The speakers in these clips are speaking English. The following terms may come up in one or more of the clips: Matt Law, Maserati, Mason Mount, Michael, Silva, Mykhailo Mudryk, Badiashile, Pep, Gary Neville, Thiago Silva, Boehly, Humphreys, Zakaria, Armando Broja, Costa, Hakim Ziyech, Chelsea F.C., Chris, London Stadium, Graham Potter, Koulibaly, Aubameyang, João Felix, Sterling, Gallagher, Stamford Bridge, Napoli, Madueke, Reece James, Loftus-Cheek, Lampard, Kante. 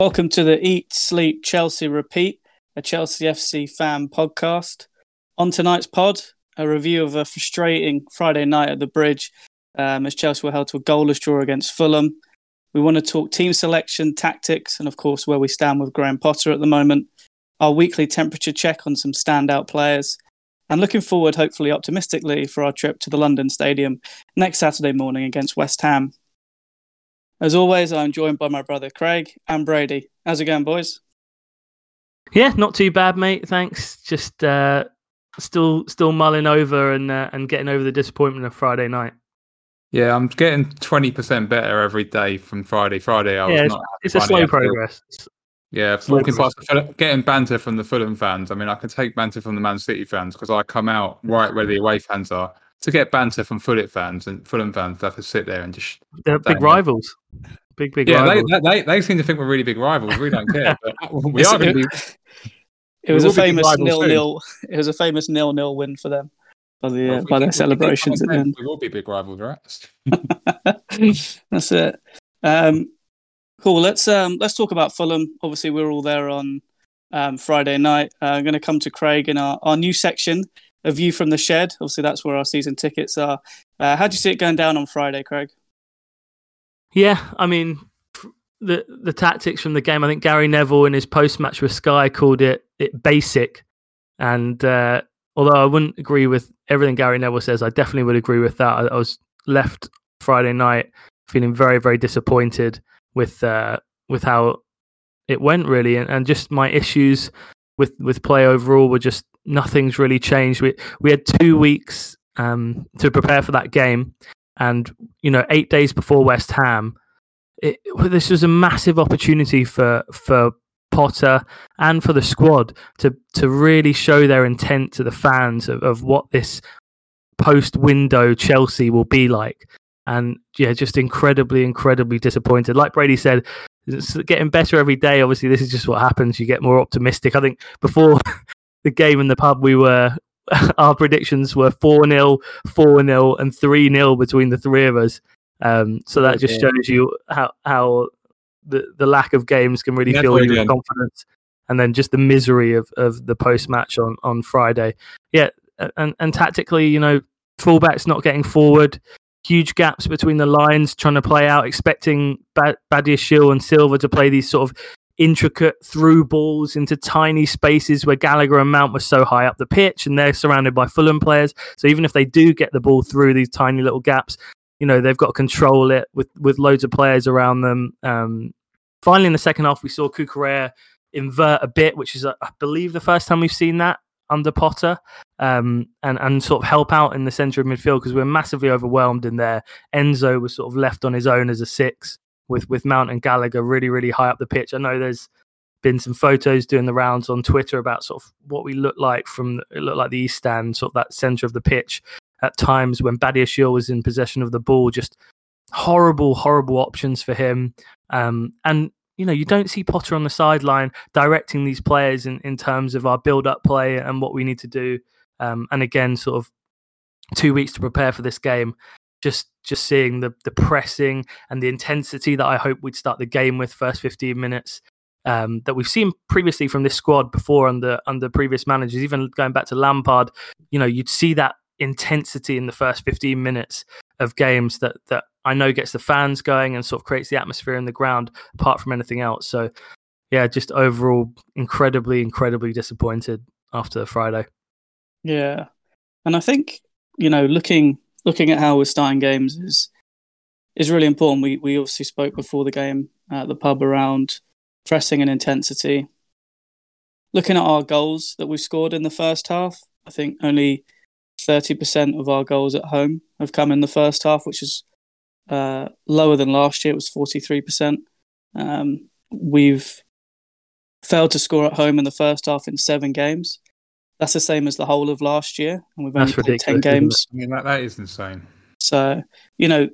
Welcome to the Eat, Sleep, Chelsea Repeat, a Chelsea F.C. fan podcast. On tonight's pod, a review of a frustrating Friday night at the Bridge as Chelsea were held to a goalless draw against Fulham. We want to talk team selection, tactics, and of course where we stand with Graham Potter at the moment. Our weekly temperature check on some standout players. And looking forward, hopefully optimistically, for our trip to the London Stadium next Saturday morning against West Ham. As always, I'm joined by my brother Craig and Brady. How's it going, boys? Yeah, not too bad, mate. Thanks. Just still mulling over and getting over the disappointment of Friday night. Yeah, I'm getting 20% better every day from Friday. It's a slow progress. Yeah, walking past getting banter from the Fulham fans. I mean, I can take banter from the Man City fans because I come out right where the away fans are. To get banter from Fulham fans, they have to sit there and just... They're big rivals. Big rivals. They seem to think we're really big rivals. We don't care. But we are going to be... It was a famous 0-0 win for them by their celebrations at the end. We will be big rivals, right? That's it. Cool. Let's talk about Fulham. Obviously, we were all there on Friday night. I'm going to come to Craig in our new section, A View from the Shed. Obviously, that's where our season tickets are. How do you see it going down on Friday, Craig? Yeah, I mean, the tactics from the game, I think Gary Neville in his post-match with Sky called it basic. And although I wouldn't agree with everything Gary Neville says, I definitely would agree with that. I was left Friday night feeling very, very disappointed with how it went, really. And just my issues with play overall were just nothing's really changed. We had 2 weeks to prepare for that game, and 8 days before West Ham, this was a massive opportunity for Potter and for the squad to really show their intent to the fans of what this post window Chelsea will be like. And yeah, just incredibly disappointed. Like Brady said, it's getting better every day. Obviously, this is just what happens. You get more optimistic. I think before the game in the pub, our predictions were 4-0, 4-0 and 3-0 between the three of us. So that just shows you how the lack of games can really fill you with confidence. And then just the misery of the post-match on Friday. Yeah, and tactically, fullbacks not getting forward. Huge gaps between the lines, trying to play out, expecting Badiashile and Silva to play these sort of intricate through balls into tiny spaces where Gallagher and Mount were so high up the pitch, and they're surrounded by Fulham players. So even if they do get the ball through these tiny little gaps, they've got to control it with loads of players around them. Finally, in the second half, we saw Cucurella invert a bit, which is, I believe, the first time we've seen that under Potter, and sort of help out in the centre of midfield because we're massively overwhelmed in there. Enzo was sort of left on his own as a six with Mount and Gallagher really, really high up the pitch. I know there's been some photos doing the rounds on Twitter about sort of what we look like it looked like the East Stand, sort of that centre of the pitch at times when Badiashile was in possession of the ball. Just horrible options for him. You don't see Potter on the sideline directing these players in terms of our build-up play and what we need to do. And again, sort of 2 weeks to prepare for this game. Just seeing the pressing and the intensity that I hope we'd start the game with first 15 minutes that we've seen previously from this squad before under previous managers, even going back to Lampard. You'd see that intensity in the first 15 minutes of games that I know gets the fans going and sort of creates the atmosphere in the ground apart from anything else. So yeah, just overall incredibly disappointed after Friday. Yeah. And I think, looking at how we're starting games is really important. We obviously spoke before the game at the pub around pressing and intensity. Looking at our goals that we've scored in the first half, I think only 30% of our goals at home have come in the first half, which is lower than last year. It was 43%. We've failed to score at home in the first half in 7 games. That's the same as the whole of last year, and we've only played 10 games. I mean, that is insane. So it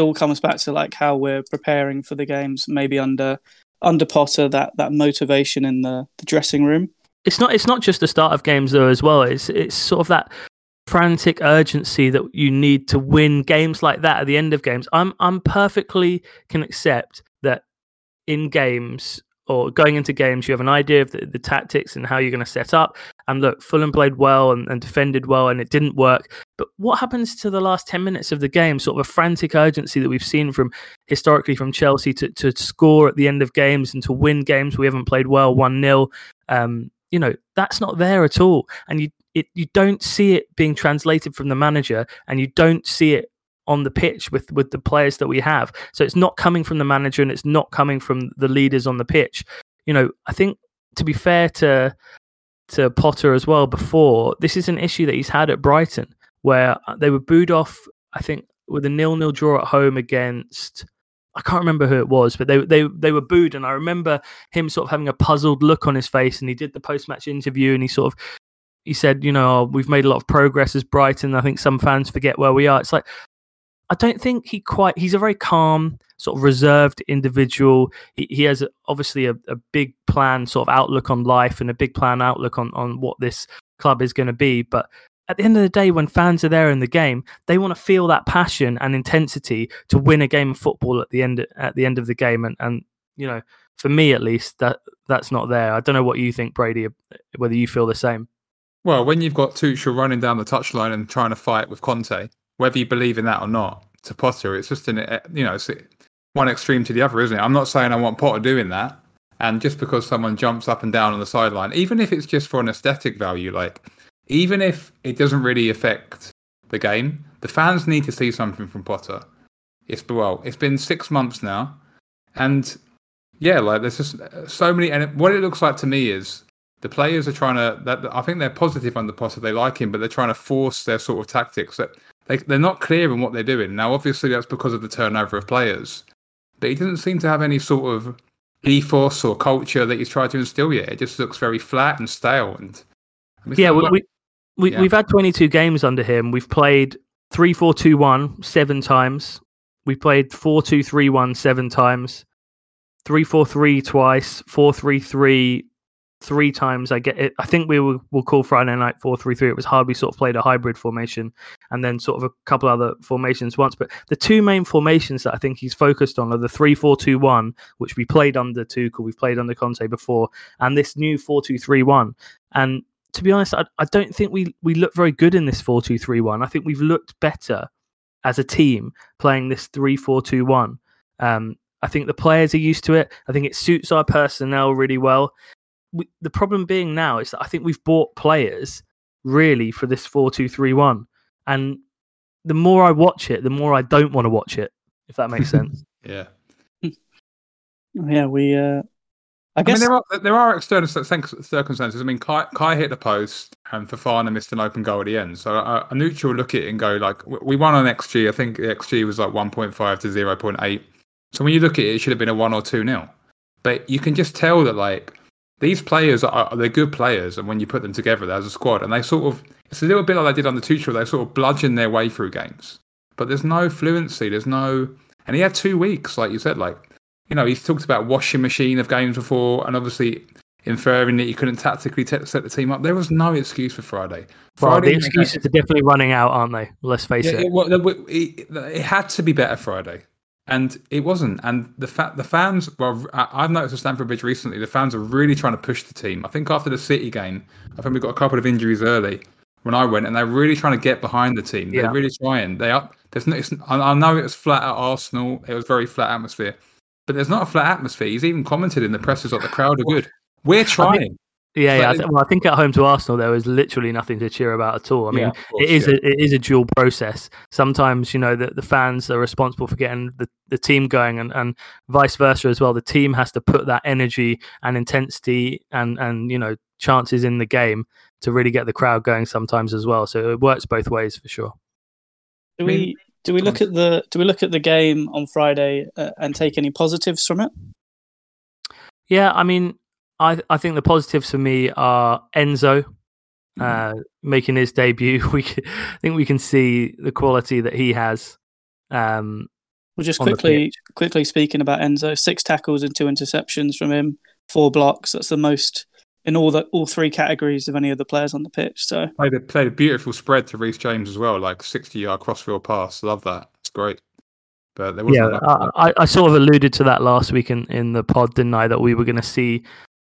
all comes back to like how we're preparing for the games. Maybe under Potter, that motivation in the dressing room. It's not just the start of games though as well. It's sort of that frantic urgency that you need to win games like that at the end of games. I'm perfectly can accept that in games or going into games, you have an idea of the tactics and how you're going to set up. And look, Fulham played well and defended well, and it didn't work. But what happens to the last 10 minutes of the game? Sort of a frantic urgency that we've seen from historically from Chelsea to score at the end of games and to win games we haven't played well, 1-0. You know, that's not there at all. And you don't see it being translated from the manager, and you don't see it on the pitch with the players that we have. So it's not coming from the manager and it's not coming from the leaders on the pitch. You know, I think, to be fair to Potter as well before, this is an issue that he's had at Brighton, where they were booed off, I think, with a 0-0 draw at home against... I can't remember who it was, but they were booed. And I remember him sort of having a puzzled look on his face, and he did the post-match interview and he said, you know, we've made a lot of progress as Brighton. I think some fans forget where we are. It's like, I don't think he's a very calm, sort of reserved individual. He has obviously a big plan sort of outlook on life and a big plan outlook on what this club is going to be. But at the end of the day, when fans are there in the game, they want to feel that passion and intensity to win a game of football at the end of the game. And you know, for me at least, that's not there. I don't know what you think, Brady, whether you feel the same. Well, when you've got Tuchel running down the touchline and trying to fight with Conte, whether you believe in that or not, to Potter, it's just it's one extreme to the other, isn't it? I'm not saying I want Potter doing that. And just because someone jumps up and down on the sideline, even if it's just for an aesthetic value, like... even if it doesn't really affect the game, the fans need to see something from Potter. It's been 6 months now. And yeah, like there's just so many. And what it looks like to me is the players are trying to, I think they're positive under Potter. They like him, but they're trying to force their sort of tactics. They're not clear in what they're doing. Now, obviously, that's because of the turnover of players. But he doesn't seem to have any sort of ethos or culture that he's tried to instill yet. It just looks very flat and stale. And yeah, We've had 22 games under him. We've played 3-4-2-1 7 times. We played 4-2-3-1 7 times. 3-4-3 twice. 4-3-3 3 times. I get it. I think we'll call Friday night 4-3-3. It was hard. We sort of played a hybrid formation and then sort of a couple other formations once. But the two main formations that I think he's focused on are the 3-4-2-1, which we played under Tuchel. We've played under Conte before, and this new 4-2-3-1. And to be honest, I don't think we look very good in this 4-2-3-1. I think we've looked better as a team playing this 3-4-2-1. I think the players are used to it. I think it suits our personnel really well. The problem being now is that I think we've bought players really for this 4-2-3-1. And the more I watch it, the more I don't want to watch it, if that makes sense. Yeah. Yeah, we... I guess mean, there are external circumstances. I mean, Kai hit the post and Fofana missed an open goal at the end. So a neutral look at it and go, like, we won on XG. I think the XG was like 1.5 to 0.8. So when you look at it, it should have been a 1 or 2-0. But you can just tell that, like, these players they're good players. And when you put them together as a squad, and they sort of, it's a little bit like they did on the Tuchel, they sort of bludgeon their way through games. But there's no fluency. There's no, and he had 2 weeks, like you said, like, you know, he's talked about washing machine of games before, and obviously inferring that he couldn't tactically set the team up. There was no excuse for Friday. Well, the excuses are definitely running out, aren't they? Let's face it. It had to be better Friday, and it wasn't. And the fans, well, I've noticed at Stamford Bridge recently, the fans are really trying to push the team. I think after the City game, I think we got a couple of injuries early when I went, and they're really trying to get behind the team. They're really trying. I know it was flat at Arsenal. It was very flat atmosphere. But there's not a flat atmosphere. He's even commented in the presses that the crowd are good. We're trying. I mean, I think at home to Arsenal, there was literally nothing to cheer about at all. I mean, it is a dual process. Sometimes, you know, the fans are responsible for getting the team going, and vice versa as well. The team has to put that energy and intensity and you know, chances in the game to really get the crowd going sometimes as well. So it works both ways for sure. Do we look at the game on Friday and take any positives from it? Yeah, I mean, I think the positives for me are Enzo making his debut. I think we can see the quality that he has. Well, just quickly speaking about Enzo, 6 tackles and 2 interceptions from him, 4 blocks. That's the most in all 3 categories of any of the players on the pitch. So played a beautiful spread to Reece James as well, like 60-yard crossfield pass. Love that. It's great. But there wasn't I sort of alluded to that last week in the pod, didn't I? That we were going to see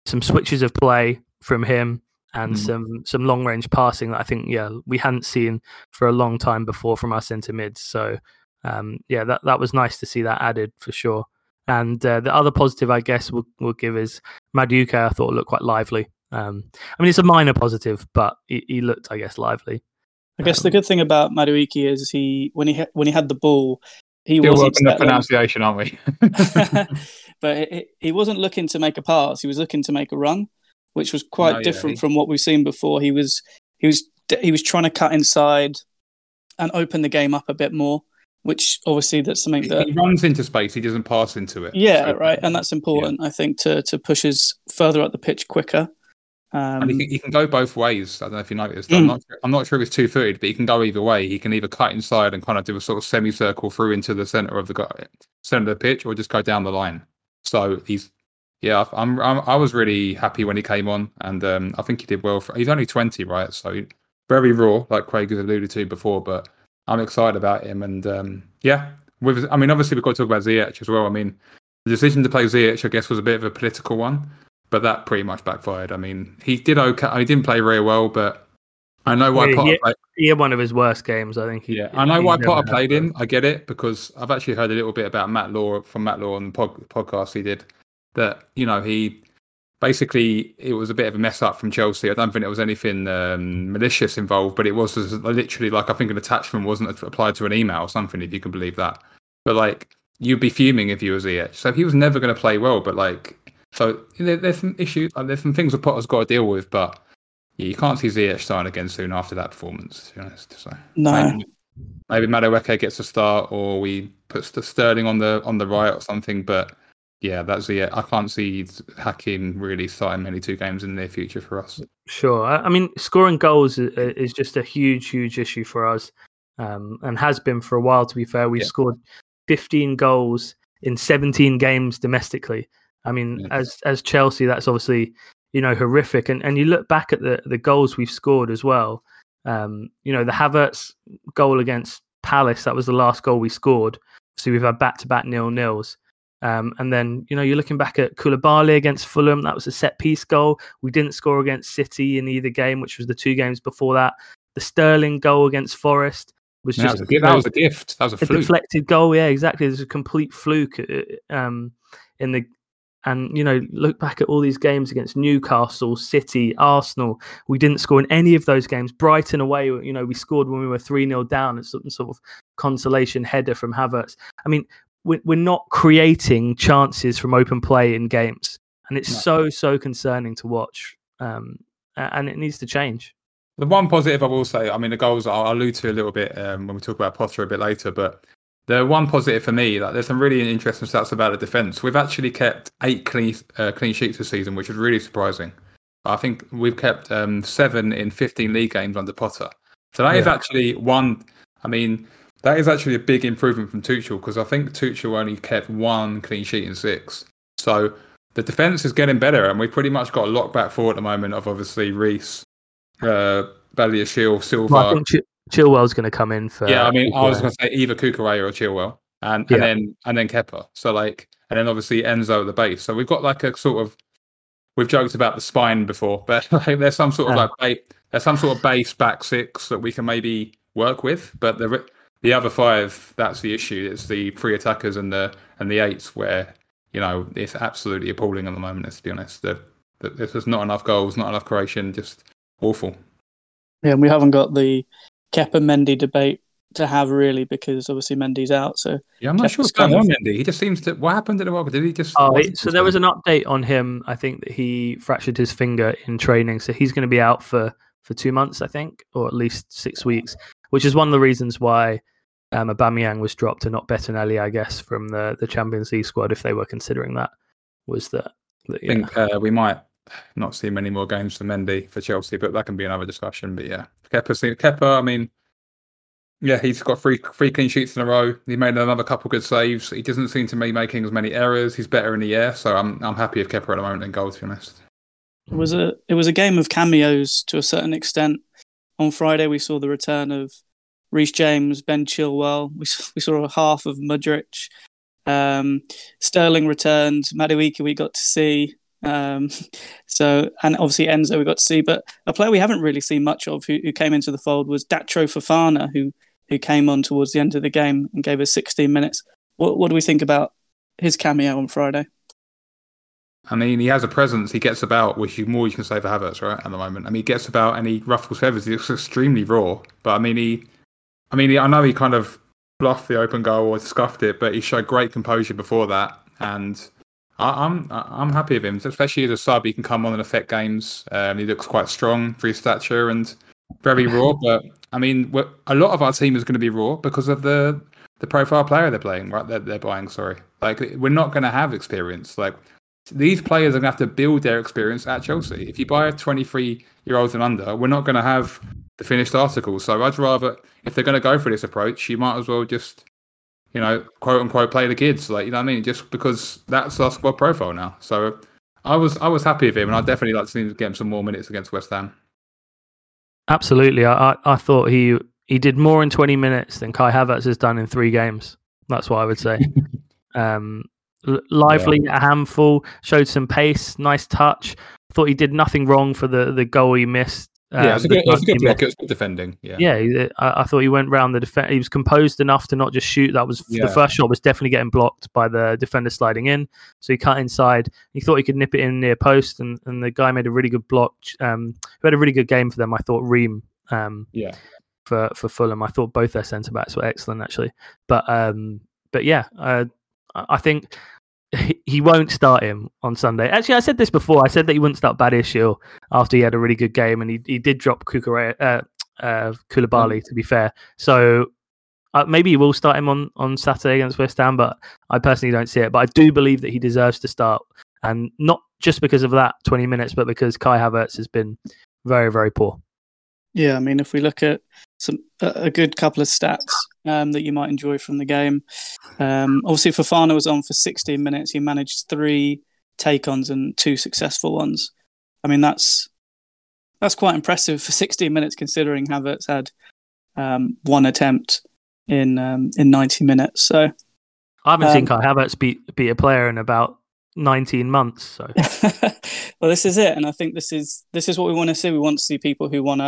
some switches of play from him and some long range passing that I think we hadn't seen for a long time before from our centre mids. So that was nice to see that added for sure. And the other positive, I guess, we'll give is Madueke. I thought looked quite lively. I mean, it's a minor positive, but he looked, I guess, lively. I guess the good thing about Madueke is when he had the ball, he still wasn't working the pronunciation, aren't we? But he wasn't looking to make a pass. He was looking to make a run, which was quite different from what we've seen before. He was trying to cut inside and open the game up a bit more. Which obviously that's something that he runs into space. He doesn't pass into it. Yeah, so, right. And that's important, I think, to push us further up the pitch quicker. And he can go both ways. I don't know if you noticed. I'm not sure if it's 2-footed, but he can go either way. He can either cut inside and kind of do a sort of semicircle through into the centre of the pitch, or just go down the line. So I was really happy when he came on, and I think he did well. He's only 20, right? So very raw, like Craig has alluded to before, but I'm excited about him, and obviously we've got to talk about Ziyech as well. I mean, the decision to play Ziyech, I guess, was a bit of a political one, but that pretty much backfired. I mean, he did okay. He didn't play very well, but I know why Potter played. He had one of his worst games, I think. I know why Potter played him. I get it, because I've actually heard a little bit about Matt Law on the podcast he did, that he. Basically, it was a bit of a mess up from Chelsea. I don't think there was anything malicious involved, but it was literally I think an attachment wasn't applied to an email or something, if you can believe that. But you'd be fuming if you were EH. So he was never going to play well. But there's some issues. There's some things that Potter's got to deal with. But you can't see EH starting again soon after that performance, to be honest. So no. Maybe Madueke gets a start, or we put Sterling on the right or something. But yeah, that's it. I can't see Hakim really starting many 2 games in the near future for us. Sure. I mean, scoring goals is just a huge, huge issue for us, and has been for a while, to be fair. We've scored 15 goals in 17 games domestically. I mean, as Chelsea, that's obviously, horrific. And you look back at the goals we've scored as well. The Havertz goal against Palace, that was the last goal we scored. So we've had back-to-back 0-0s. And then, you're looking back at Koulibaly against Fulham. That was a set-piece goal. We didn't score against City in either game, which was the 2 games before that. The Sterling goal against Forest was just... that was a gift. That was a fluke. Deflected goal, yeah, exactly. There's a complete fluke. Look back at all these games against Newcastle, City, Arsenal. We didn't score in any of those games. Brighton away, we scored when we were 3-0 down. It's some sort of consolation header from Havertz. I mean... We're not creating chances from open play in games. And it's so concerning to watch. And it needs to change. The one positive I will say, I mean, the goals I'll allude to a little bit when we talk about Potter a bit later. But the one positive for me, there's some really interesting stats about the defence. We've actually kept 8 clean sheets this season, which is really surprising. I think we've kept 7 in 15 league games under Potter. So that is actually one... I mean... That is actually a big improvement from Tuchel, because I think Tuchel only kept 1 clean sheet in 6. So the defence is getting better, and we've pretty much got a lock back four at the moment of obviously Reece, Badiashile, Silva. Well, I think Chillwell's going to come in for... Yeah, I mean, I was going to say either Cucurella or Chillwell, and then Kepa. So and then obviously Enzo at the base. So we've got a sort of... We've joked about the spine before, but there's some sort of there's some sort of base back 6 that we can maybe work with, but the other 5, that's the issue. It's the 3 attackers and the 8s where, it's absolutely appalling at the moment, let's be honest. There's just not enough goals, not enough creation, just awful. Yeah, and we haven't got the Kepa-Mendy debate to have, really, because obviously Mendy's out. So yeah, I'm not sure what's going on, Mendy. He just seems to... What happened at the World Cup? Did he just... So there was an update on him, I think, that he fractured his finger in training. So he's going to be out for 2 months, I think, or at least 6 weeks. Which is one of the reasons why Aubameyang was dropped and not Bettinelli, I guess, from the Champions League squad, if they were considering that. I think we might not see many more games for Mendy for Chelsea, but that can be another discussion. But yeah, Kepa, I mean, yeah, he's got 3 clean sheets in a row. He made another couple good saves. He doesn't seem to be making as many errors. He's better in the air, so I'm happy with Kepa at the moment in goal, to be honest. It was a game of cameos to a certain extent. On Friday, we saw the return of Reece James, Ben Chillwell. We saw a half of Mudryk. Sterling returned. Madueke we got to see. And obviously Enzo we got to see. But a player we haven't really seen much of who came into the fold was Datro Fofana, who came on towards the end of the game and gave us 16 minutes. What do we think about his cameo on Friday? I mean, he has a presence. He gets about, which more you can say for Havertz, right, at the moment. I mean, he gets about and he ruffles feathers. He looks extremely raw. But I mean, I know he kind of bluffed the open goal or scuffed it, but he showed great composure before that. And I'm happy with him, especially as a sub. He can come on and affect games. He looks quite strong for his stature and very raw. But I mean, a lot of our team is going to be raw because of the profile player they're playing, right? They're buying. Sorry, like we're not going to have experience. Like. These players are going to have to build their experience at Chelsea. If you buy a 23-year-old and under, we're not going to have the finished article. So I'd rather, if they're going to go for this approach, you might as well just, you know, quote unquote, play the kids. Like, you know what I mean? Just because that's our squad profile now. So I was happy with him, and I'd definitely like to see him get him some more minutes against West Ham. Absolutely. I thought he did more in 20 minutes than Kai Havertz has done in 3 games. That's what I would say. Lively, yeah. A handful, showed some pace, nice touch. Thought he did nothing wrong for the goal he missed. It was a good block. It was good defending. Yeah. I thought he went round the defence. He was composed enough to not just shoot. That was The first shot was definitely getting blocked by the defender sliding in. So he cut inside. He thought he could nip it in near post, and the guy made a really good block. Who had a really good game for them, I thought. Ream. For Fulham, I thought both their centre backs were excellent actually. But I think he won't start him on Sunday. Actually, I said this before. I said that he wouldn't start Badiashile after he had a really good game, and he did drop Koulibaly, to be fair. So maybe he will start him on Saturday against West Ham, but I personally don't see it. But I do believe that he deserves to start, and not just because of that 20 minutes, but because Kai Havertz has been very, very poor. Yeah, I mean, if we look at a good couple of stats that you might enjoy from the game. Obviously, Fofana was on for 16 minutes. He managed 3 take-ons and 2 successful ones. I mean, that's quite impressive for 16 minutes, considering Havertz had 1 attempt in 90 minutes. So I haven't seen Kai Havertz beat a player in about 19 months. So well, this is it, and I think this is what we want to see. We want to see people who want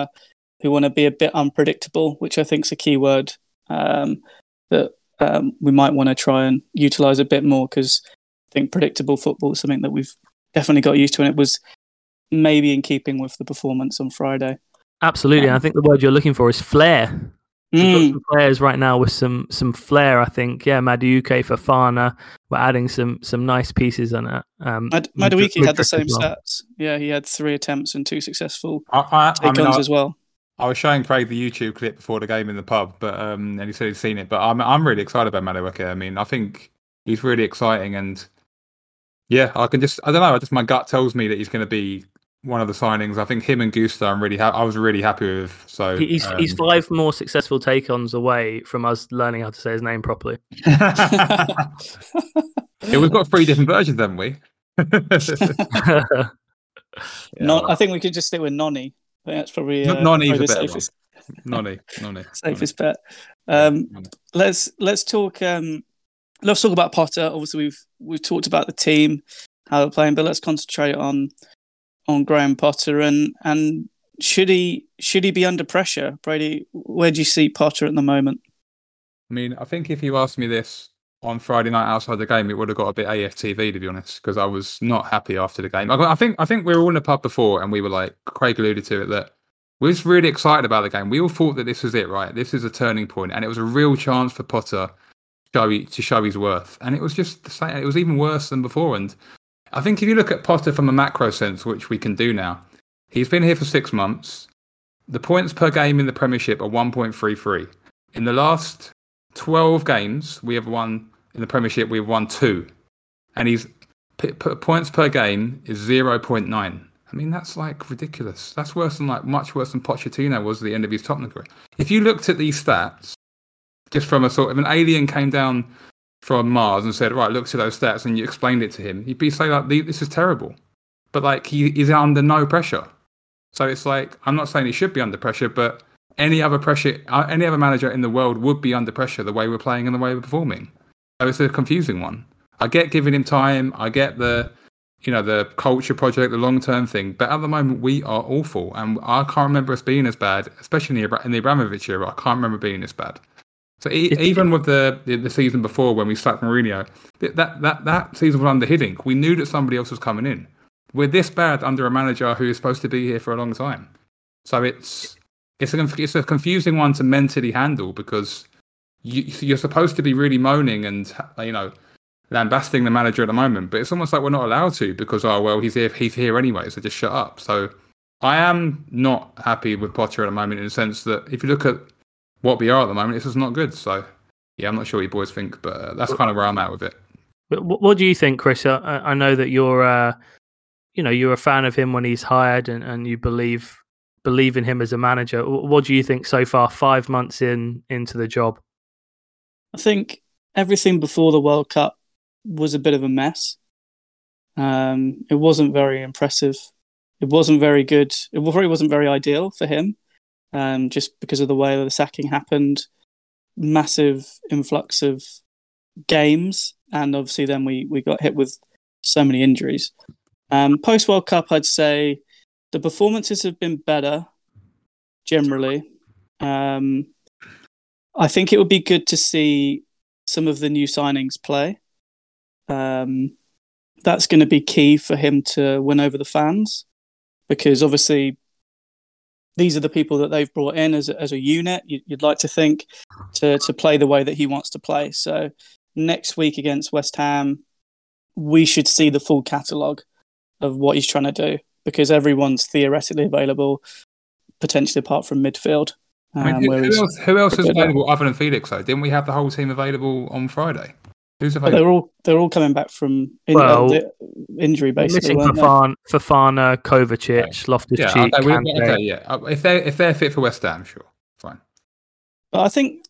to be a bit unpredictable, which I think is a key word that we might want to try and utilise a bit more, because I think predictable football is something that we've definitely got used to, and it was maybe in keeping with the performance on Friday. Absolutely. I think the word you're looking for is flair. We've got some players right now with some flair, I think. Yeah, Madueke, Fofana, we're adding some nice pieces on it. Madueke had the same stats. Yeah, he had 3 attempts and 2 successful take-ons as well. I was showing Craig the YouTube clip before the game in the pub, but and he said he'd seen it. But I'm really excited about Madueke. I mean, I think he's really exciting, and yeah, I don't know, my gut tells me that he's going to be one of the signings. I think him and Gusto, I was really happy with. So he's 5 more successful take-ons away from us learning how to say his name properly. Yeah, we've got 3 different versions, haven't we? I think we could just stick with Nonny. I think that's probably Nonny's the safest. Nonny. Safest bet. Let's talk about Potter. Obviously, we've talked about the team, how they're playing, but let's concentrate on Graham Potter and should he be under pressure, Brady? Where do you see Potter at the moment? I mean, I think if you asked me this on Friday night outside the game, it would have got a bit AFTV, to be honest, because I was not happy after the game. I think we were all in the pub before, and we were like, Craig alluded to it, that we were just really excited about the game. We all thought that this was it, right? This is a turning point, and it was a real chance for Potter to show his worth. And it was just the same. It was even worse than before. And I think if you look at Potter from a macro sense, which we can do now, he's been here for 6 months. The points per game in the Premiership are 1.33. In the last 12 games, we have won in the Premiership. We've won 2, and his points per game is 0.9. I mean, that's like ridiculous. That's much worse than Pochettino was at the end of his Tottenham career. If you looked at these stats, just from a sort of an alien came down from Mars and said, "Right, look to those stats," and you explained it to him, you'd be saying, "Like, this is terrible," but like he's under no pressure. So it's like, I'm not saying he should be under pressure, but any other pressure, any other manager in the world would be under pressure the way we're playing and the way we're performing. So it's a confusing one. I get giving him time. I get the, you know, the culture project, the long-term thing. But at the moment, we are awful. And I can't remember us being as bad, especially in the Abramovich era. I can't remember being as bad. So even with the season before when we sacked Mourinho, that season was under Hiddink. We knew that somebody else was coming in. We're this bad under a manager who is supposed to be here for a long time. So it's a confusing one to mentally handle, because you're supposed to be really moaning and, you know, lambasting the manager at the moment, but it's almost like we're not allowed to because, oh, well, he's here anyway, so just shut up. So I am not happy with Potter at the moment, in the sense that if you look at what we are at the moment, it's just not good. So, yeah, I'm not sure what you boys think, but that's kind of where I'm at with it. But what do you think, Chris? I know that you're a fan of him when he's hired, and you believe in him as a manager. What do you think so far, 5 months into the job? I think everything before the World Cup was a bit of a mess. It wasn't very impressive. It wasn't very good. It probably wasn't very ideal for him, just because of the way that the sacking happened. Massive influx of games, and obviously then we got hit with so many injuries. Post-World Cup, I'd say the performances have been better, generally. I think it would be good to see some of the new signings play. That's going to be key for him to win over the fans, because obviously these are the people that they've brought in as a unit, you'd like to think, to play the way that he wants to play. So next week against West Ham, we should see the full catalogue of what he's trying to do, because everyone's theoretically available, potentially apart from midfield. Who else is available other than Felix, though? Didn't we have the whole team available on Friday? They're all coming back from injury, basically. Missing Fofana, Kovacic, okay. Loftus-Cheek. If they're fit for West Ham, sure, fine. But I think,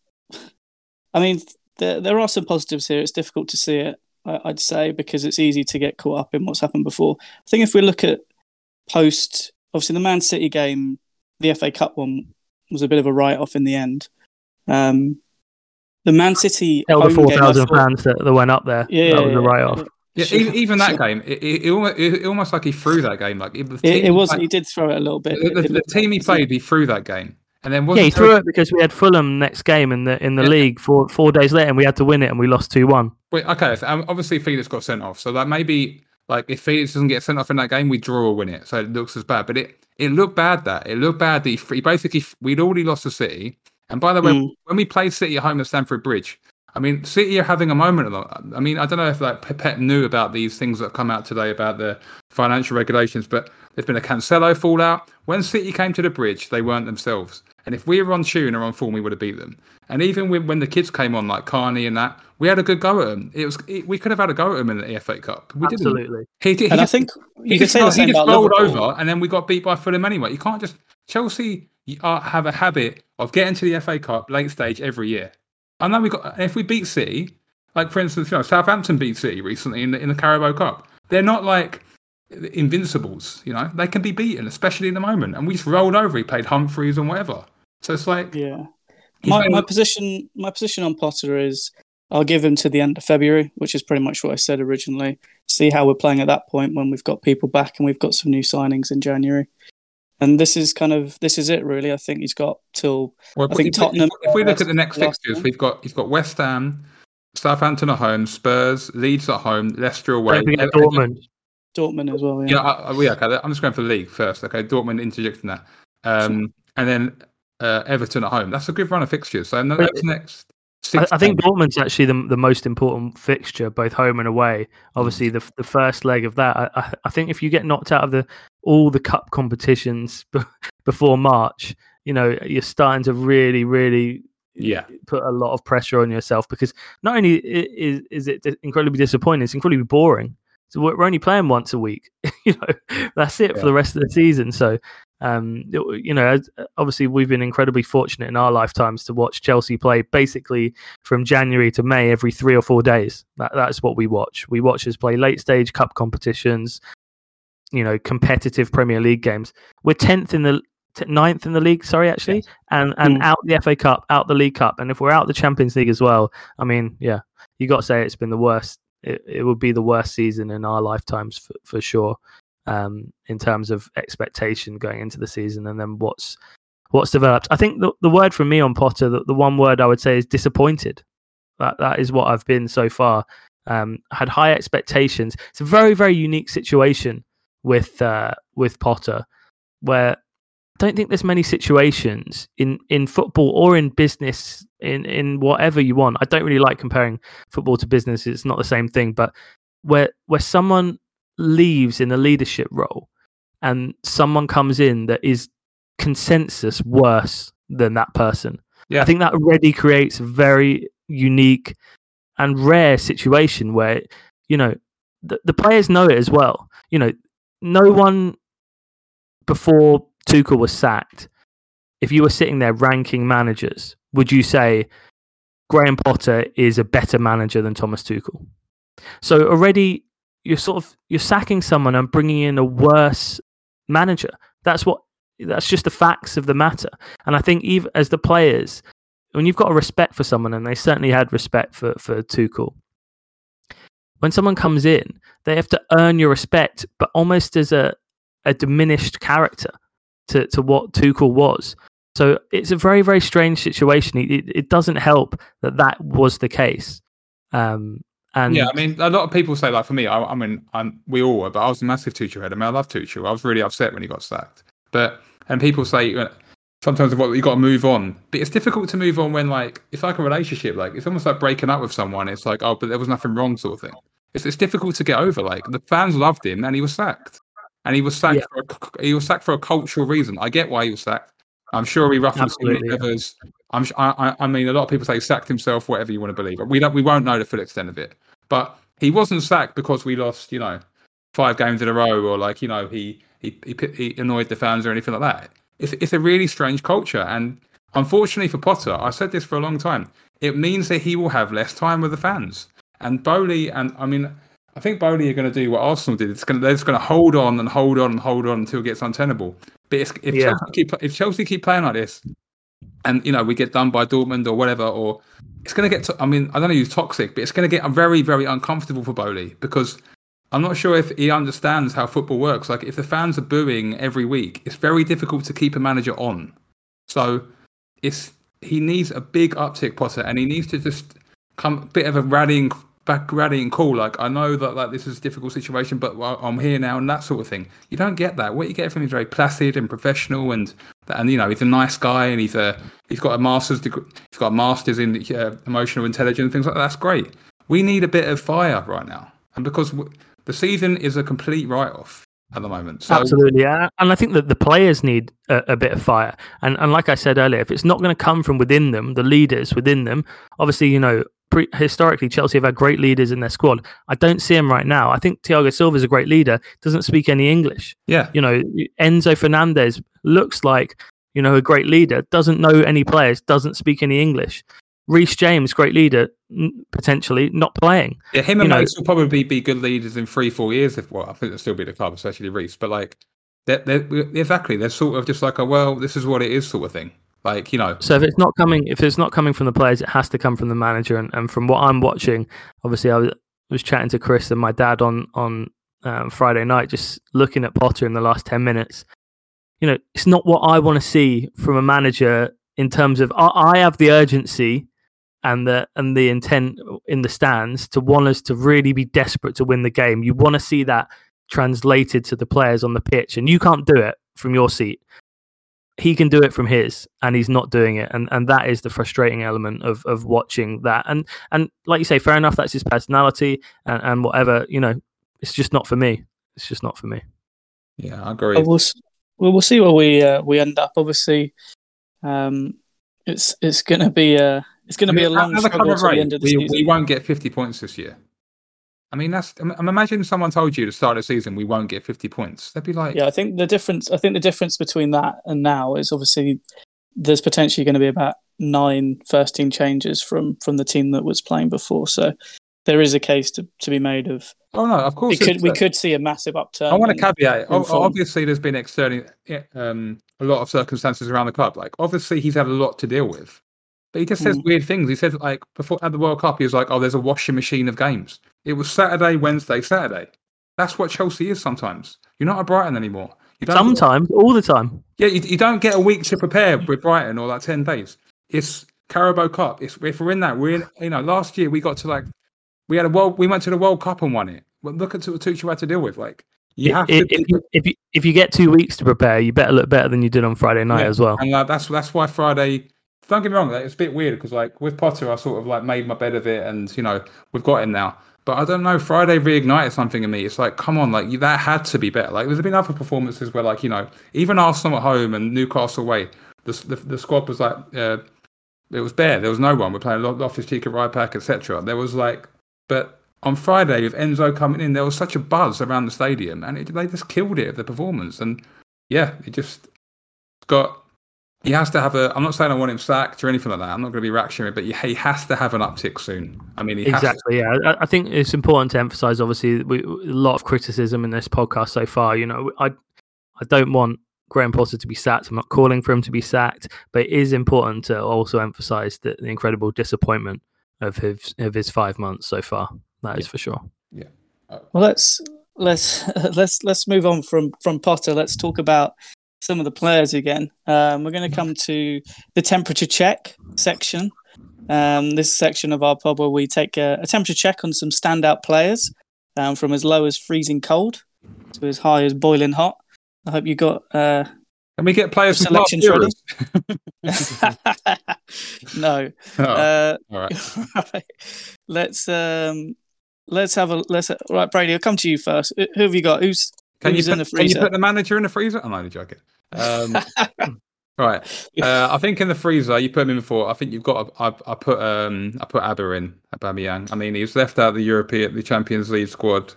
I mean, there are some positives here. It's difficult to see it, I'd say, because it's easy to get caught up in what's happened before. I think if we look at post, obviously the Man City game, the FA Cup one was a bit of a write-off in the end. The Man City home the 4,000 fans that went up there. Yeah, that was a write-off. Yeah, even that game, it almost like he threw that game. Like he did throw it a little bit. The team he played, he threw that game, and then he threw it because we had Fulham next game in the league for 4 days later, and we had to win it, and we lost 2-1. Wait, okay, so obviously Felix got sent off, so that maybe like if Felix doesn't get sent off in that game, we draw or win it, so it looks as bad. But it looked bad that he basically we'd already lost to City. And by the way, when we played City at home at Stamford Bridge, I mean, City are having a moment. I mean, I don't know if like Pep knew about these things that have come out today about the financial regulations, but there's been a Cancelo fallout. When City came to the Bridge, they weren't themselves. And if we were on tune or on form, we would have beat them. And even when the kids came on, like Carney and that, we had a good go at them. We could have had a go at them in the FA Cup. We absolutely didn't. He rolled over, and then we got beat by Fulham anyway. You can't just Chelsea. You have a habit of getting to the FA Cup late stage every year. I know if we beat City, like for instance, you know, Southampton beat City recently in the Carabao Cup. They're not like invincibles, you know. They can be beaten, especially in the moment. And we just rolled over. He played Humphreys and whatever. So it's like, yeah. My position on Potter is I'll give him to the end of February, which is pretty much what I said originally. See how we're playing at that point when we've got people back and we've got some new signings in January. And this is it really. I think he's got till Tottenham. If we look at the next fixtures, he's got West Ham, Southampton at home, Spurs, Leeds at home, Leicester away, Dortmund as well. Yeah, okay. I'm just going for the league first. Okay, Dortmund interjecting that, and then Everton at home. That's a good run of fixtures. So that's next. I think Dortmund's actually the most important fixture, both home and away. Obviously, the first leg of that, I think if you get knocked out of all the cup competitions before March, you know, you're starting to really, really put a lot of pressure on yourself, because not only is it incredibly disappointing, it's incredibly boring. So we're only playing once a week. You know, that's it for the rest of the season. So, you know, obviously we've been incredibly fortunate in our lifetimes to watch Chelsea play basically from January to May every 3 or 4 days. That's what we watch. We watch us play late stage cup competitions, you know, competitive Premier League games. We're 10th in the ninth in the league, yes. and out the FA Cup, out the League Cup, and if we're out the Champions League as well, I mean, yeah, you got to say it's been the worst. It would be the worst season in our lifetimes for sure, in terms of expectation going into the season, and then what's developed. I think the word from me on Potter, the one word I would say is disappointed. That is what I've been so far. Had high expectations. It's a very, very unique situation with Potter, where I don't think there's many situations in football or in business, in whatever you want. I don't really like comparing football to business. It's not the same thing, but where someone leaves in a leadership role and someone comes in that is consensus worse than that person. Yeah. I think that already creates a very unique and rare situation where, you know, the players know it as well. You know, no one before Tuchel was sacked, if you were sitting there ranking managers, would you say Graham Potter is a better manager than Thomas Tuchel? So already you're sacking someone and bringing in a worse manager. That's just the facts of the matter. And I think even as the players, when you've got a respect for someone, and they certainly had respect for Tuchel, when someone comes in, they have to earn your respect, but almost as a diminished character to what Tuchel was. So it's a very, very strange situation. It doesn't help that was the case. And yeah, I mean, a lot of people say, like, for me, we all were, but I was a massive Tuchel head. I mean, I love Tuchel. I was really upset when he got sacked. And people say sometimes you've got to move on, but it's difficult to move on when, like, it's like a relationship. Like, it's almost like breaking up with someone. It's like, oh, but there was nothing wrong, sort of thing. It's difficult to get over. Like, the fans loved him, and he was sacked. And he was sacked. Yeah. He was sacked for a cultural reason. I get why he was sacked. I'm sure he ruffled some feathers. Yeah. I mean, a lot of people say he sacked himself. Whatever you want to believe, we won't know the full extent of it. But he wasn't sacked because we lost, you know, 5 games in a row, or, like, you know, he annoyed the fans or anything like that. It's a really strange culture, and unfortunately for Potter, I said this for a long time, it means that he will have less time with the fans. And Boehly, and I mean, I think Boehly are going to do what Arsenal did. They're just going to hold on until it gets untenable. But if Chelsea keep playing like this, and, you know, we get done by Dortmund or whatever, or it's going to get I mean, I don't know, use toxic, but it's going to get very, very uncomfortable for Boehly, because I'm not sure if he understands how football works. Like, if the fans are booing every week, it's very difficult to keep a manager on. So he needs a big uptick, Potter, and he needs to just come a bit of a rallying call. Like, I know that, like, this is a difficult situation, but I'm here now, and that sort of thing. You don't get that. What you get from him is very placid and professional, and you know, he's a nice guy, and he's got a master's degree, he's got a master's in emotional intelligence, things like that. That's great. We need a bit of fire right now, and because the season is a complete write-off at the moment. So. Absolutely, yeah. And I think that the players need a bit of fire. And like I said earlier, if it's not going to come from within them, the leaders within them, obviously, you know, historically, Chelsea have had great leaders in their squad. I don't see him right now. I think Thiago Silva is a great leader, doesn't speak any English. Yeah. You know, Enzo Fernandez looks like, you know, a great leader, doesn't know any players, doesn't speak any English. Reece James, great leader, potentially not playing. Yeah, him and Max will probably be good leaders in 3-4 years. I think they'll still be the club, especially Reece. But, like, exactly, they're sort of just like this is what it is sort of thing. Like, you know. So if it's not coming from the players, it has to come from the manager. And from what I'm watching, obviously, I was chatting to Chris and my dad on Friday night, just looking at Potter in the last 10 minutes. You know, it's not what I want to see from a manager in terms of I have the urgency and the intent in the stands to want us to really be desperate to win the game. You want to see that translated to the players on the pitch, and you can't do it from your seat. He can do it from his, and he's not doing it. And that is the frustrating element of watching that. And like you say, fair enough, that's his personality and whatever, you know, it's just not for me. It's just not for me. Yeah, I agree. We'll see where we end up. Obviously, it's going to be a long struggle to the end of the season. We won't get 50 points this year. I mean, imagine someone told you to start the season we won't get 50 points. They'd be like, yeah. I think the difference between that and now is obviously there's potentially going to be about 9 first team changes from the team that was playing before. So there is a case to be made of. Oh no, of course we could see a massive upturn. I want to caveat. Obviously, there's been external a lot of circumstances around the club. Like obviously, he's had a lot to deal with, but he just says weird things. He said like before at the World Cup, he was like, "Oh, there's a washing machine of games." It was Saturday, Wednesday, Saturday. That's what Chelsea is sometimes. You're not at Brighton anymore. Sometimes, all the time. Yeah, you don't get a week to prepare with Brighton or like 10 days. It's Carabao Cup. If we're in that, last year we got to like, we went to the World Cup and won it. But look at the Tuchel had to deal with. Like, if you get 2 weeks to prepare, you better look better than you did on Friday night as well. And like, that's why Friday, don't get me wrong, like, it's a bit weird because like with Potter, I sort of like made my bed of it and, you know, we've got him now. But I don't know, Friday reignited something in me. It's like, come on, like that had to be better. Like there's been other performances where, like, you know, even Arsenal at home and Newcastle away, the squad was like, it was bare. There was no one. We're playing Loftus-Cheek at right back, etc. There was like, but on Friday with Enzo coming in, there was such a buzz around the stadium, and they just killed it, the performance. And yeah, it just got. He has to have a. I'm not saying I want him sacked or anything like that. I'm not going to be reactionary, but he has to have an uptick soon. I mean, he has to. I think it's important to emphasise. Obviously, a lot of criticism in this podcast so far. You know, I don't want Graham Potter to be sacked. I'm not calling for him to be sacked, but it is important to also emphasise that the incredible disappointment of his 5 months so far. That is for sure. Yeah. Well, let's move on from Potter. Let's talk about some of the players again. We're going to come to the temperature check section. This section of our pod where we take a temperature check on some standout players from as low as freezing cold to as high as boiling hot. I hope you got... Can we get players from last year? No. Oh, all right. Right. Let's Brady, I'll come to you first. Who have you got? Can you put the manager in the freezer? I'm only joking. Right. I think in the freezer you put him in before. I think you've got. I put Abba in, Aubameyang. I mean, he was left out of the Champions League squad.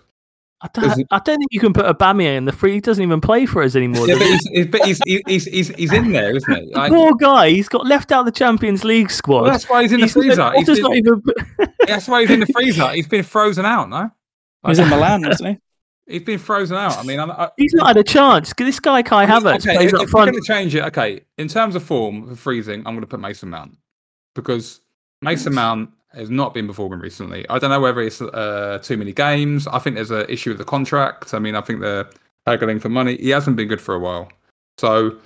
I don't think you can put Aubameyang in the freezer. He doesn't even play for us anymore. Yeah, but he's in there, isn't he? Like, poor guy. He's got left out of the Champions League squad. Well, that's why he's in the freezer. That's why he's in the freezer. He's been frozen out. No, he was in Milan, wasn't he? He's been frozen out. I mean, he's not had a chance. This guy, Kai Havertz, plays up front. I'm going to change it. Okay, in terms of form for freezing, I'm going to put Mason Mount because Mason Mount has not been performing recently. I don't know whether it's too many games. I think there's an issue with the contract. I mean, I think they're haggling for money. He hasn't been good for a while, so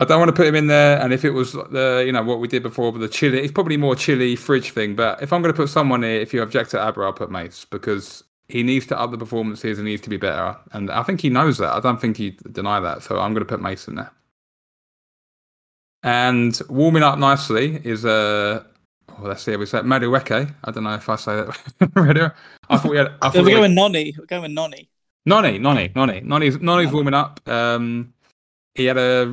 I don't want to put him in there. And if it was what we did before with the chili, it's probably more chili fridge thing. But if I'm going to put someone here, if you object to Abra, I'll put Mace because he needs to up the performances and needs to be better. And I think he knows that. I don't think he'd deny that. So I'm going to put Mason there. And warming up nicely is, let's see how we say it. Madueke. I don't know if I say that right. I thought we had... We're going with Nonny. Nonny's warming up. He had I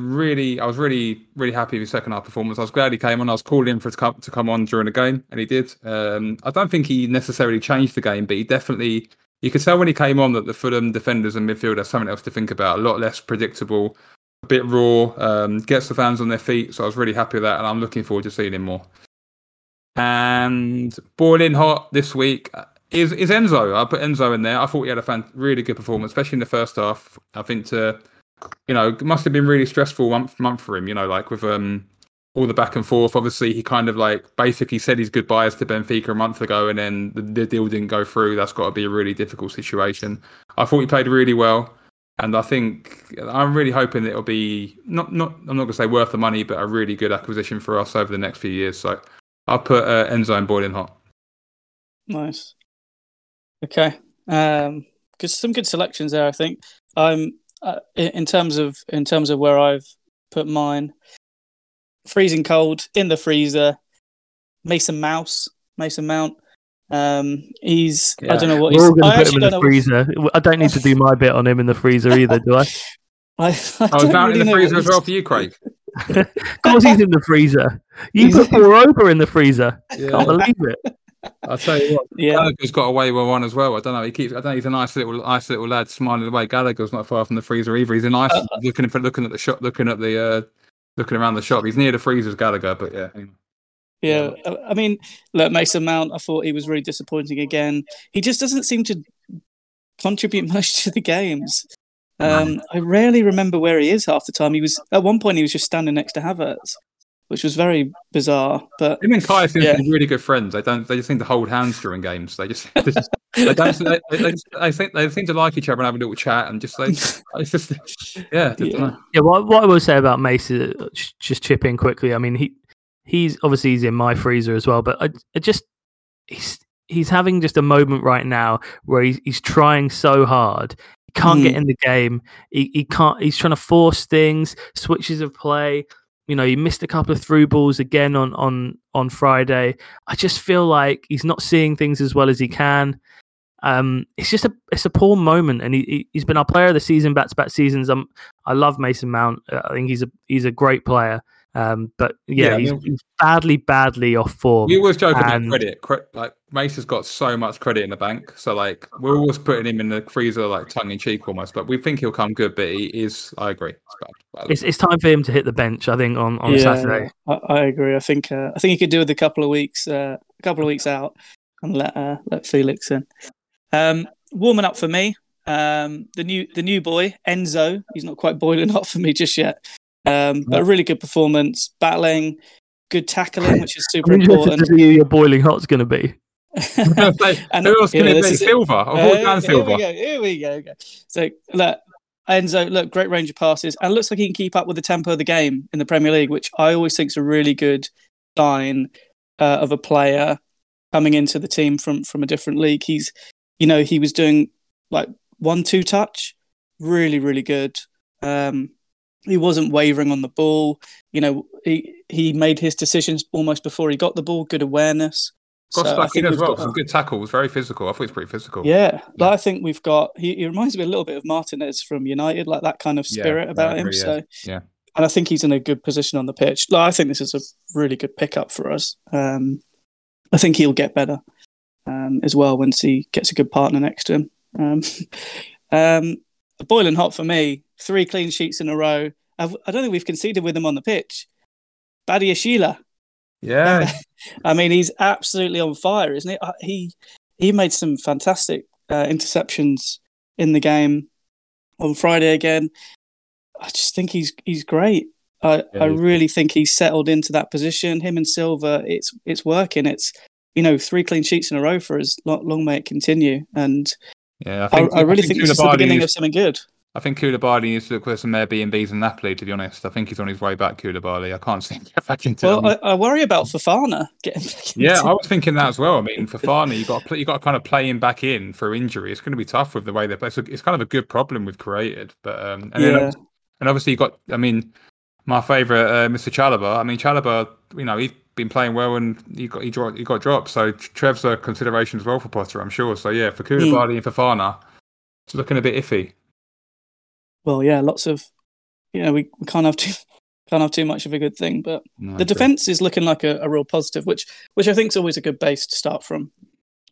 was really, really happy with his second half performance. I was glad he came on. I was calling him for it to come on during the game, and he did. I don't think he necessarily changed the game, but he definitely, you could tell when he came on that the Fulham defenders and midfield have something else to think about. A lot less predictable, a bit raw, gets the fans on their feet. So I was really happy with that, and I'm looking forward to seeing him more. And boiling hot this week is Enzo. I put Enzo in there. I thought he had a really good performance, especially in the first half. I think it must have been really stressful month for him, you know, like with all the back and forth. Obviously, he kind of like basically said his goodbyes to Benfica a month ago, and then the deal didn't go through. That's got to be a really difficult situation. I thought he played really well, and I think I'm really hoping that it'll be I'm not going to say worth the money, but a really good acquisition for us over the next few years. So I'll put Enzo and boiling hot. Nice. Okay. Some good selections there, I think. In terms of where I've put mine, freezing cold in the freezer, Mason Mount. He's I don't know what he's. We're all going to put him in the freezer. I don't need to do my bit on him in the freezer either, do I? I was out in the freezer as well for you, Craig. Of course, he's in the freezer. You put Europa in the freezer. Yeah. Can't believe it. I'll tell you what, Gallagher's got away with one as well. I don't know. He's a nice little lad smiling away. Gallagher's not far from the freezer either. He's in Iceland, looking at the shop, looking around the shop. He's near the freezer, Gallagher. But yeah, anyway. Yeah, I mean, look, Mason Mount, I thought he was really disappointing again. He just doesn't seem to contribute much to the games. I rarely remember where he is half the time. He was at one point he was just standing next to Havertz, which was very bizarre. But him and Kai seem to be really good friends. They just seem to hold hands during games. They seem to like each other and have a little chat and just like What I will say about Mason, just chip in quickly. I mean He's obviously he's in my freezer as well, but he's having just a moment right now where he's trying so hard. He can't get in the game. He can't. He's trying to force things, switches of play. You know, he missed a couple of through balls again on Friday. I just feel like he's not seeing things as well as he can. It's just a poor moment, and he's been our player of the season back-to-back seasons. I love Mason Mount. I think he's a great player. He's badly off form. We always joke about credit. Like Mace has got so much credit in the bank, so like we're always putting him in the freezer, like tongue in cheek almost. But we think he'll come good, but he is. I agree. It's time for him to hit the bench. I think on Saturday. I agree. I think he could do with a couple of weeks out, and let Felix in. Warming up for me. The new boy Enzo. He's not quite boiling up for me just yet. But a really good performance, battling, good tackling, which is super important. To see your boiling hot's going to be. And who else can it be? Silva. Silva. Here we go. So look, Enzo, great range of passes, and it looks like he can keep up with the tempo of the game in the Premier League, which I always think is a really good sign of a player coming into the team from a different league. He's, he was doing like 1-2 touch, really, really good. He wasn't wavering on the ball. He made his decisions almost before he got the ball. Good awareness. He does well. Some good tackles. Very physical. I thought he's pretty physical. Yeah. But I think we've got... He reminds me a little bit of Martinez from United, like that kind of spirit about him. Yeah. So, yeah. And I think he's in a good position on the pitch. Like, I think this is a really good pickup for us. I think he'll get better as well once he gets a good partner next to him. Boiling hot for me. 3 clean sheets in a row. I don't think we've conceded with him on the pitch. Badiashile. Yeah. I mean, he's absolutely on fire, isn't he? He made some fantastic interceptions in the game on Friday again. I just think he's great. I really think he's settled into that position. Him and Silva, it's working. It's, 3 clean sheets in a row for us. Long may it continue. And yeah, I really think this is the beginning of something good. I think Koulibaly needs to look for some Airbnbs in Napoli, to be honest. I think he's on his way back, Koulibaly. I can't see him get back into it. Well, I worry about Fofana getting back into I was thinking that as well. I mean, Fofana, you've got to kind of play him back in for injury. It's going to be tough with the way they play. It's kind of a good problem we've created. But and obviously you've got, I mean, my favourite, Mr. Chalobah. I mean, Chalobah, he's been playing well and he got dropped. So Trev's a consideration as well for Potter, I'm sure. So yeah, for Koulibaly and Fofana, it's looking a bit iffy. Well, yeah, lots of, we can't have too much of a good thing, but the defense is looking like a real positive, which I think is always a good base to start from.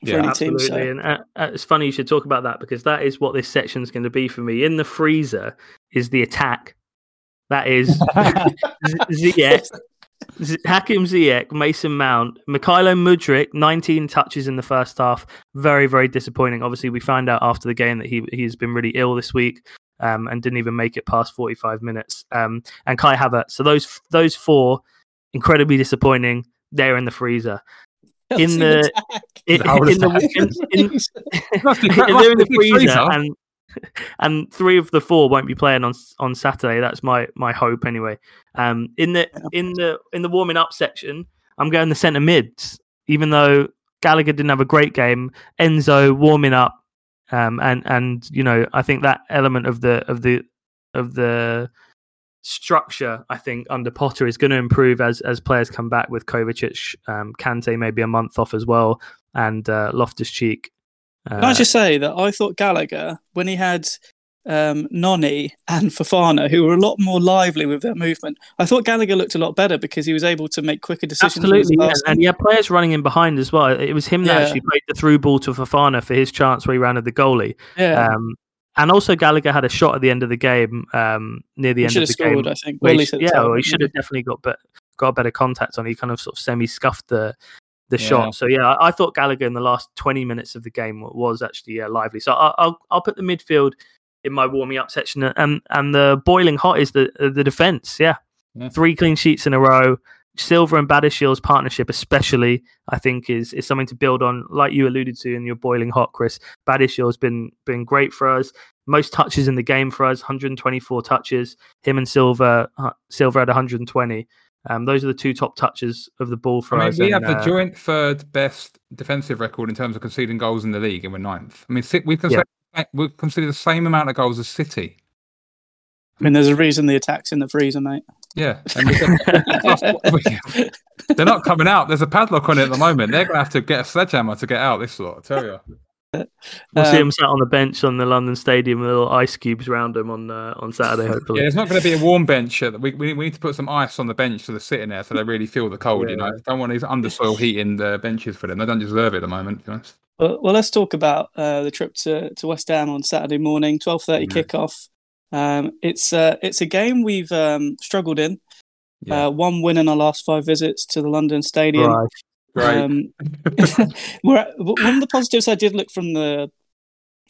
Yeah, any absolutely. Team, so. And it's funny you should talk about that, because that is what this section is going to be for me. In the freezer is the attack. That is Ziyech, Hakim Ziyech, Mason Mount, Mykhailo Mudryk, 19 touches in the first half. Very, very disappointing. Obviously, we found out after the game that he's been really ill this week. And didn't even make it past 45 minutes. And Kai Havertz. So those 4, incredibly disappointing. They're in the freezer. In the freezer, and 3 of the 4 won't be playing on Saturday. That's my hope anyway. In the warming up section, I'm going the centre mids. Even though Gallagher didn't have a great game, Enzo warming up. I think that element of the structure, I think under Potter is going to improve as players come back with Kovacic, Kante maybe a month off as well, and Loftus-Cheek. Can I just say that I thought Gallagher, when he had Nonny and Fofana, who were a lot more lively with their movement, I thought Gallagher looked a lot better because he was able to make quicker decisions. Absolutely, and he had players running in behind as well. It was him that actually played the through ball to Fofana for his chance where he rounded the goalie. Yeah. And also Gallagher had a shot at the end of the game, near the end of the game. He should have scored, I think. Well, he should have definitely got, but got better contact on. He kind of sort of semi-scuffed the shot. So yeah, I thought Gallagher in the last 20 minutes of the game was actually lively. So I'll put the midfield in my warming up section, and the boiling hot is the defence. Yeah, 3 clean sheets in a row. Silva and Badiashile's partnership, especially, I think, is something to build on. Like you alluded to in your boiling hot, Chris, Badiashile's been great for us. Most touches in the game for us, 124 touches. Him and Silva had 120. Those are the 2 top touches of the ball for us. We have the joint 3rd best defensive record in terms of conceding goals in the league, and we're 9th. I mean, we've conceded the same amount of goals as City. I mean, there's a reason the attack's in the freezer, mate. Yeah. They're not coming out. There's a padlock on it at the moment. They're going to have to get a sledgehammer to get out, this lot, I tell you. We'll see him sat on the bench on the London Stadium with little ice cubes round him on Saturday, hopefully. Yeah, it's not going to be a warm bench. We need to put some ice on the bench so they're sitting there so they really feel the cold. Yeah. You know, don't want these undersoil heat in the benches for them. They don't deserve it at the moment, to be honest. Well, let's talk about the trip to West Ham on Saturday morning, 12:30 kickoff. It's a game we've struggled in. Yeah. 1 win in our last 5 visits to the London Stadium. Right. One of the positives I did look from the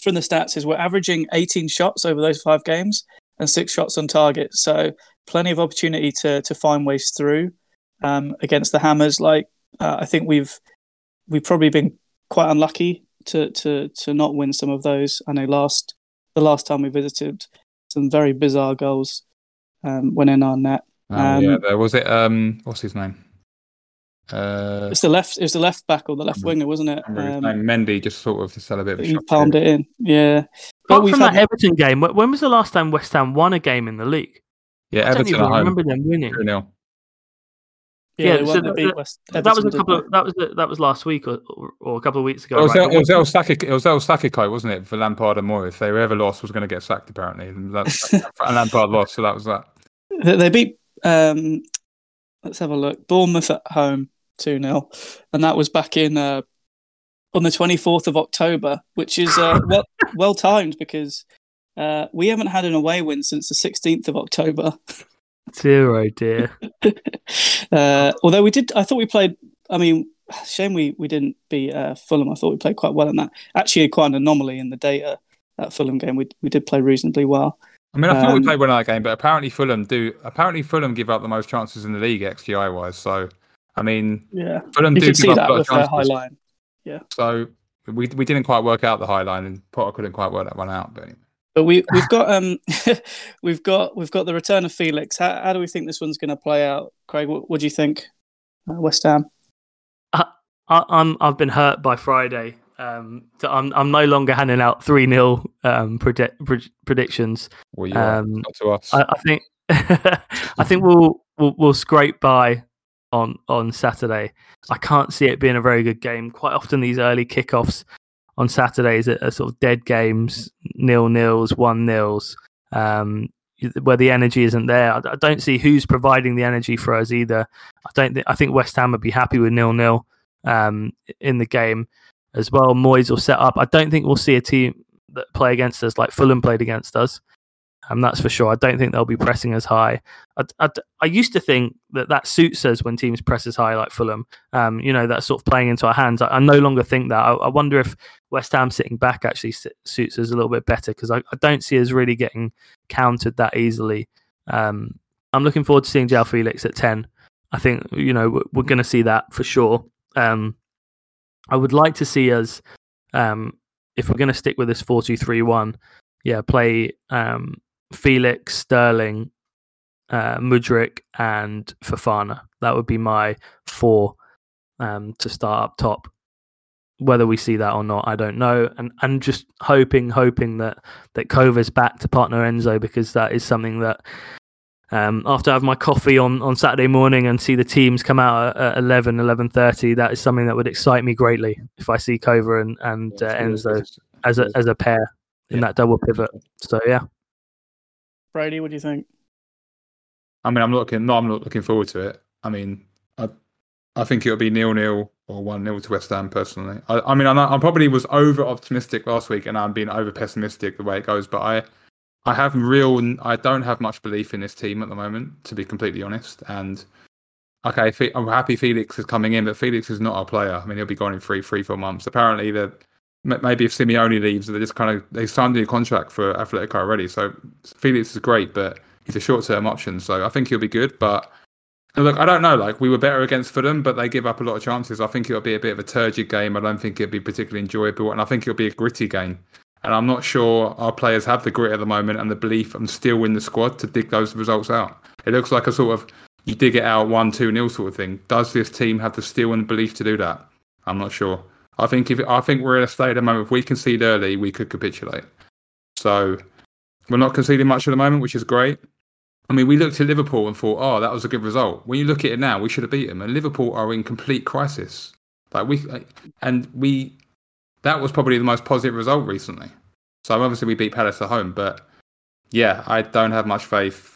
stats is we're averaging 18 shots over those 5 games and 6 shots on target. So plenty of opportunity to find ways through against the Hammers. Like I think we've probably been quite unlucky to not win some of those. I know the last time we visited, some very bizarre goals went in our net. Was it what's his name? It's the left back or the left winger, wasn't it? Mendy just sort of sell a bit of a shot. He palmed it in. Yeah. But from that Everton game, when was the last time West Ham won a game in the league? Yeah, Everton at home. I remember them winning. 3-0. Yeah, so that was last week or a couple of weeks ago. It was El Sakiko, wasn't it, for Lampard and Moyes? If they were ever lost, was going to get sacked apparently, and Lampard lost, so that was that. They beat. Let's have a look. Bournemouth at home 2-0, and that was back in on the 24th of October, which is well timed because we haven't had an away win since the 16th of October. Zero, dear. Although shame we didn't beat Fulham. I thought we played quite well in that. Actually, quite an anomaly in the data, that Fulham game. We did play reasonably well. I mean, I thought we played well in that game, but apparently Fulham give up the most chances in the league, XGI wise. So, I mean, yeah. Fulham you do give up a lot of chances. High line. Yeah. So we didn't quite work out the high line, and Potter couldn't quite work that one out. But anyway. But we've got we've got the return of Felix. How do we think this one's going to play out, Craig? What do you think, West Ham? I've been hurt by Friday. So I'm no longer handing out 3-0 predictions. Well, you are. Not to us. I think we'll scrape by on Saturday. I can't see it being a very good game. Quite often these early kickoffs on Saturdays are sort of dead games, 0-0s, 1-0s, where the energy isn't there. I don't see who's providing the energy for us either. I think West Ham would be happy with 0-0 in the game as well. Moyes will set up. I don't think we'll see a team that play against us like Fulham played against us, and that's for sure. I don't think they'll be pressing as high. I used to think that suits us when teams press as high like Fulham. You know, that's sort of playing into our hands. I no longer think that. I wonder if West Ham sitting back actually suits us a little bit better, because I don't see us really getting countered that easily. I'm looking forward to seeing João Felix at 10. I think, you know, we're going to see that for sure. I would like to see us, if we're going to stick with this 4-2-3-1, play... Felix, Sterling, Mudryk, and Fofana. That would be my 4 to start up top. Whether we see that or not, I don't know. And I'm just hoping that Kova's back to partner Enzo, because that is something that after I have my coffee on Saturday morning and see the teams come out at 11:30, that is something that would excite me greatly if I see Kova and Enzo as a pair in that double pivot. So yeah. Brady, what do you think? I mean, I'm not looking forward to it. I mean, I think it'll be 0-0 or 1-0 to West Ham personally. I probably was over optimistic last week, and I'm being over pessimistic the way it goes. But I don't have much belief in this team at the moment, to be completely honest. And okay, I'm happy Felix is coming in, but Felix is not a player. I mean, he'll be gone in three, 4 months. Apparently, maybe if Simeone leaves, they just they signed a new contract for Atletico already. So Felix is great, but he's a short-term option. So I think he'll be good, but look, I don't know. Like, we were better against Fulham, but they give up a lot of chances. I think it'll be a bit of a turgid game. I don't think it'll be particularly enjoyable, and I think it'll be a gritty game. And I'm not sure our players have the grit at the moment and the belief and still in the squad to dig those results out. It looks like a sort of you dig it out 1-2-0 sort of thing. Does this team have the still and belief to do that? I'm not sure. I think we're in a state at the moment. If we concede early, we could capitulate. So we're not conceding much at the moment, which is great. I mean, we looked at Liverpool and thought, oh, that was a good result. When you look at it now, we should have beat them. And Liverpool are in complete crisis. That was probably the most positive result recently. So obviously we beat Palace at home, but yeah, I don't have much faith.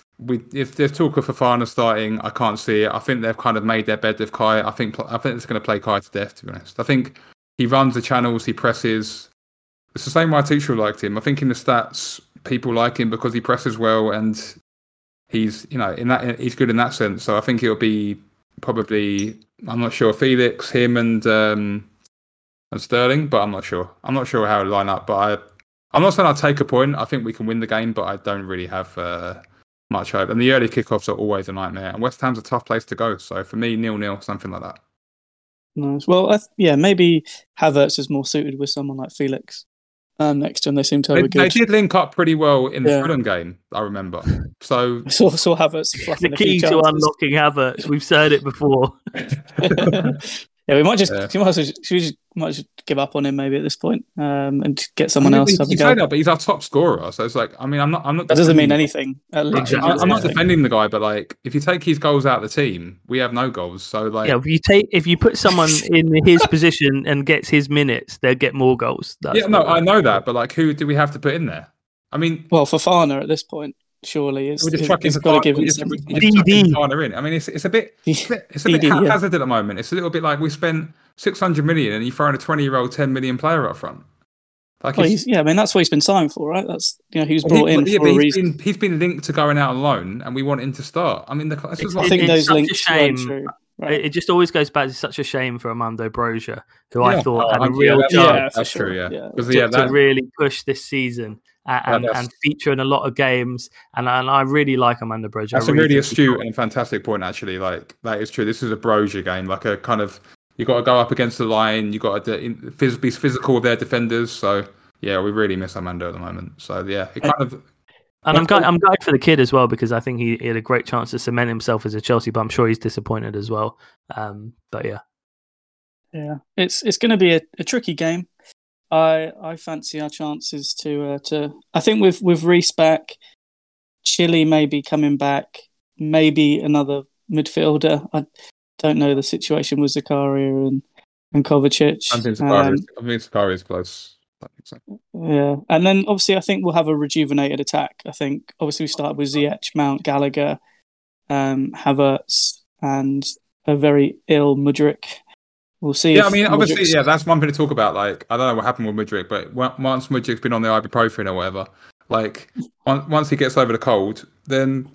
If there's talk of Fofana starting, I can't see it. I think they've kind of made their bed with Kai. I think it's going to play Kai to death, to be honest. I think he runs the channels, he presses. It's the same way Tuchel liked him. I think in the stats, people like him because he presses well and he's, you know, in that he's good in that sense. So I think it'll be probably, I'm not sure, Felix, him and Sterling, but I'm not sure. I'm not sure how it'll line up, but I'm not saying I'll take a point. I think we can win the game, but I don't really have much hope. And the early kickoffs are always a nightmare. And West Ham's a tough place to go. So for me, 0-0, something like that. Nice. Well, yeah, maybe Havertz is more suited with someone like Felix next to him. They seem to have a good... They did link up pretty well in the Fulham game, I remember. So I saw Havertz... The key to unlocking Havertz. We've said it before. Yeah, we might just we might just give up on him maybe at this point, and get someone else. You say that, but he's our top scorer, so it's like, I mean, I'm not. That doesn't mean anything. I'm not defending the guy, but like, if you take his goals out of the team, we have no goals. So like, yeah, if you put someone in his position and gets his minutes, they'll get more goals. I know that, but like, who do we have to put in there? I mean, well, Fofana at this point. Surely, it's got to give DD in. I mean, it's a bit haphazard at the moment. It's a little bit like we spent 600 million and you throw in a 20-year-old 10 million player up front. Like, that's what he's been signed for, right? That's, you know, he's brought in for a reason. He's been linked to going out on loan, and we want him to start. I mean, those links are true. Right. It just always goes back to such a shame for Armando Broja, who I thought had a real chance. That's true, yeah. To really push this season. And feature in a lot of games, and I really like Amanda Broja. That's a really astute and fantastic point, actually. Like, that is true. This is a Broja game, like a kind of, you got to go up against the line, you got to be physical with their defenders. So yeah, we really miss Amanda at the moment. So yeah, it kind of. And I'm glad for the kid as well, because I think he had a great chance to cement himself as a Chelsea. But I'm sure he's disappointed as well. But yeah, it's going to be a tricky game. I fancy our chances to. I think with Reece back, Chile maybe coming back, maybe another midfielder. I don't know the situation with Zakaria and Kovacic. I think Zakaria is close. I think so. Yeah, and then obviously I think we'll have a rejuvenated attack. I think obviously we started with Ziyech, Mount, Gallagher, Havertz, and a very ill Mudryk. We'll see. Yeah, I mean, obviously, Mudryk's... yeah, that's one thing to talk about. Like, I don't know what happened with Mudryk, but once Mudryk's been on the ibuprofen or whatever, like, once he gets over the cold, then,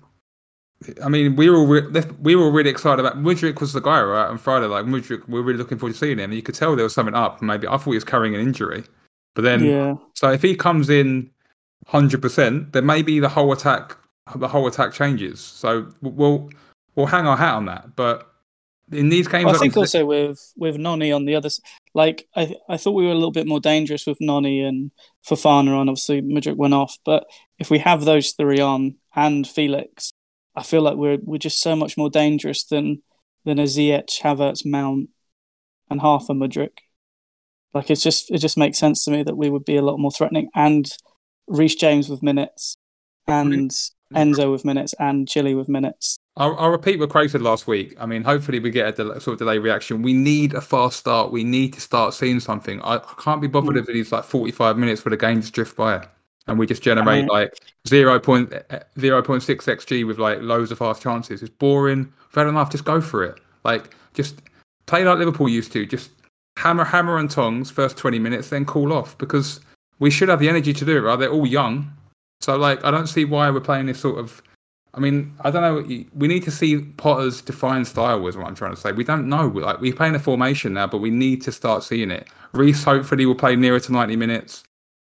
I mean, we were really excited about Mudryk. Was the guy, right, on Friday? Like, Mudryk, we were really looking forward to seeing him. You could tell there was something up. Maybe I thought he was carrying an injury, but then, so if he comes in 100%, then maybe the whole attack changes. So we'll hang our hat on that, but. In these games, well, I think also with Noni on the other side, like I thought we were a little bit more dangerous with Noni and Fofana on. Obviously, Mudryk went off, but if we have those three on and Felix, I feel like we're just so much more dangerous than a Ziyech, Havertz, Mount, and half a Mudryk. Like, it just makes sense to me that we would be a lot more threatening. And Reece James with minutes, and Enzo with minutes, and Chile with minutes. I'll repeat what Craig said last week. I mean, hopefully we get a sort of delay reaction. We need a fast start. We need to start seeing something. I can't be bothered if it's like 45 minutes for the game to drift by and we just generate like 0.6 XG with like loads of fast chances. It's boring. Fair enough. Just go for it. Like, just play like Liverpool used to. Just hammer and tongs first 20 minutes, then cool off, because we should have the energy to do it, right? They're all young. So like, I don't see why we're playing this sort of I mean, I don't know. We need to see Potter's defined style is what I'm trying to say. We don't know. We're playing a formation now, but we need to start seeing it. Reece hopefully will play nearer to 90 minutes.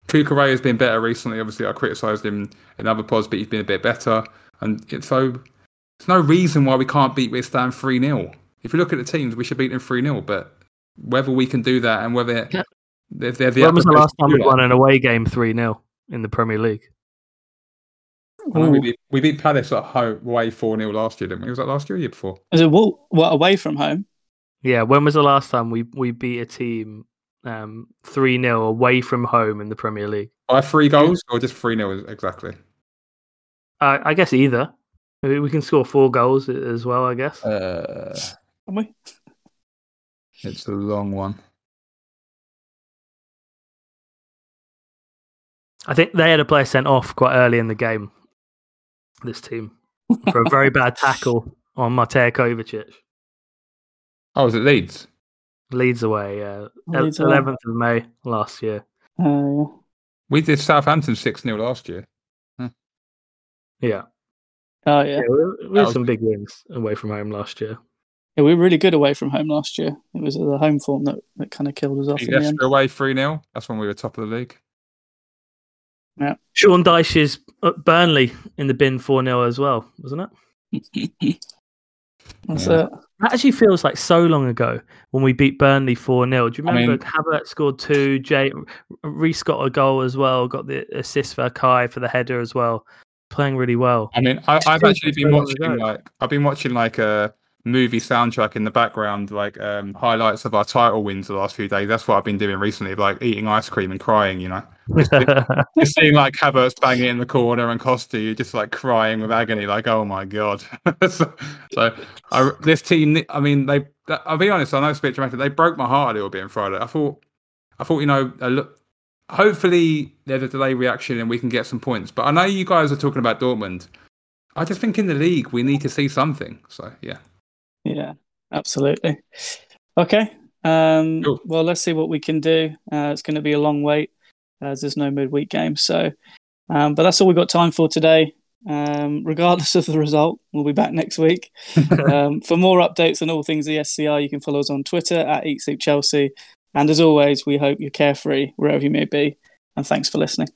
Cucurella has been better recently. Obviously, I criticised him in other pods, but he's been a bit better. And so there's no reason why we can't beat West Ham 3-0. If you look at the teams, we should beat them 3-0. But whether we can do that and whether... If they're the when was the last time we won an away game 3-0 in the Premier League? Well, we beat Palace at home away 4-0 last year, didn't we? Was that last year or the year before? Is it what away from home? Yeah, when was the last time we beat a team 3-0 away from home in the Premier League? By 3 goals or just 3-0 exactly? I guess either. We can score 4 goals as well, I guess. Can we? It's a long one. I think they had a player sent off quite early in the game, this team, for a very bad tackle on Matej Kovacic. Oh, was it Leeds? Leeds away, yeah. Leeds 11th of May last year. We did Southampton 6-0 last year. Huh. Yeah. Oh, yeah. We had some big wins away from home last year. Yeah, we were really good away from home last year. It was the home form that kind of killed us off. Yes, away 3-0. That's when we were top of the league. Yeah. Sean Dyche's Burnley in the bin 4-0 as well, wasn't it? That's it. That actually feels like so long ago when we beat Burnley 4-0. Do you remember Havertz scored 2, Reece got a goal as well, got the assist for Kai for the header as well, playing really well. I mean, I've actually been watching a movie soundtrack in the background, highlights of our title wins the last few days. That's what I've been doing recently, eating ice cream and crying, you know. Just seeing Havertz banging in the corner and Costa just crying with agony, oh my god. So this team, I mean, I'll be honest, I know it's a bit dramatic. They broke my heart a little bit on Friday. I thought, you know, hopefully there's a delay reaction and we can get some points. But I know you guys are talking about Dortmund. I just think in the league we need to see something. So yeah. Yeah, absolutely. Okay. Cool. Well, let's see what we can do. It's going to be a long wait as there's no midweek game. So, but that's all we've got time for today. Regardless of the result, we'll be back next week. For more updates on all things ESCR, you can follow us on Twitter at EatSleepChelsea. And as always, we hope you're carefree wherever you may be. And thanks for listening.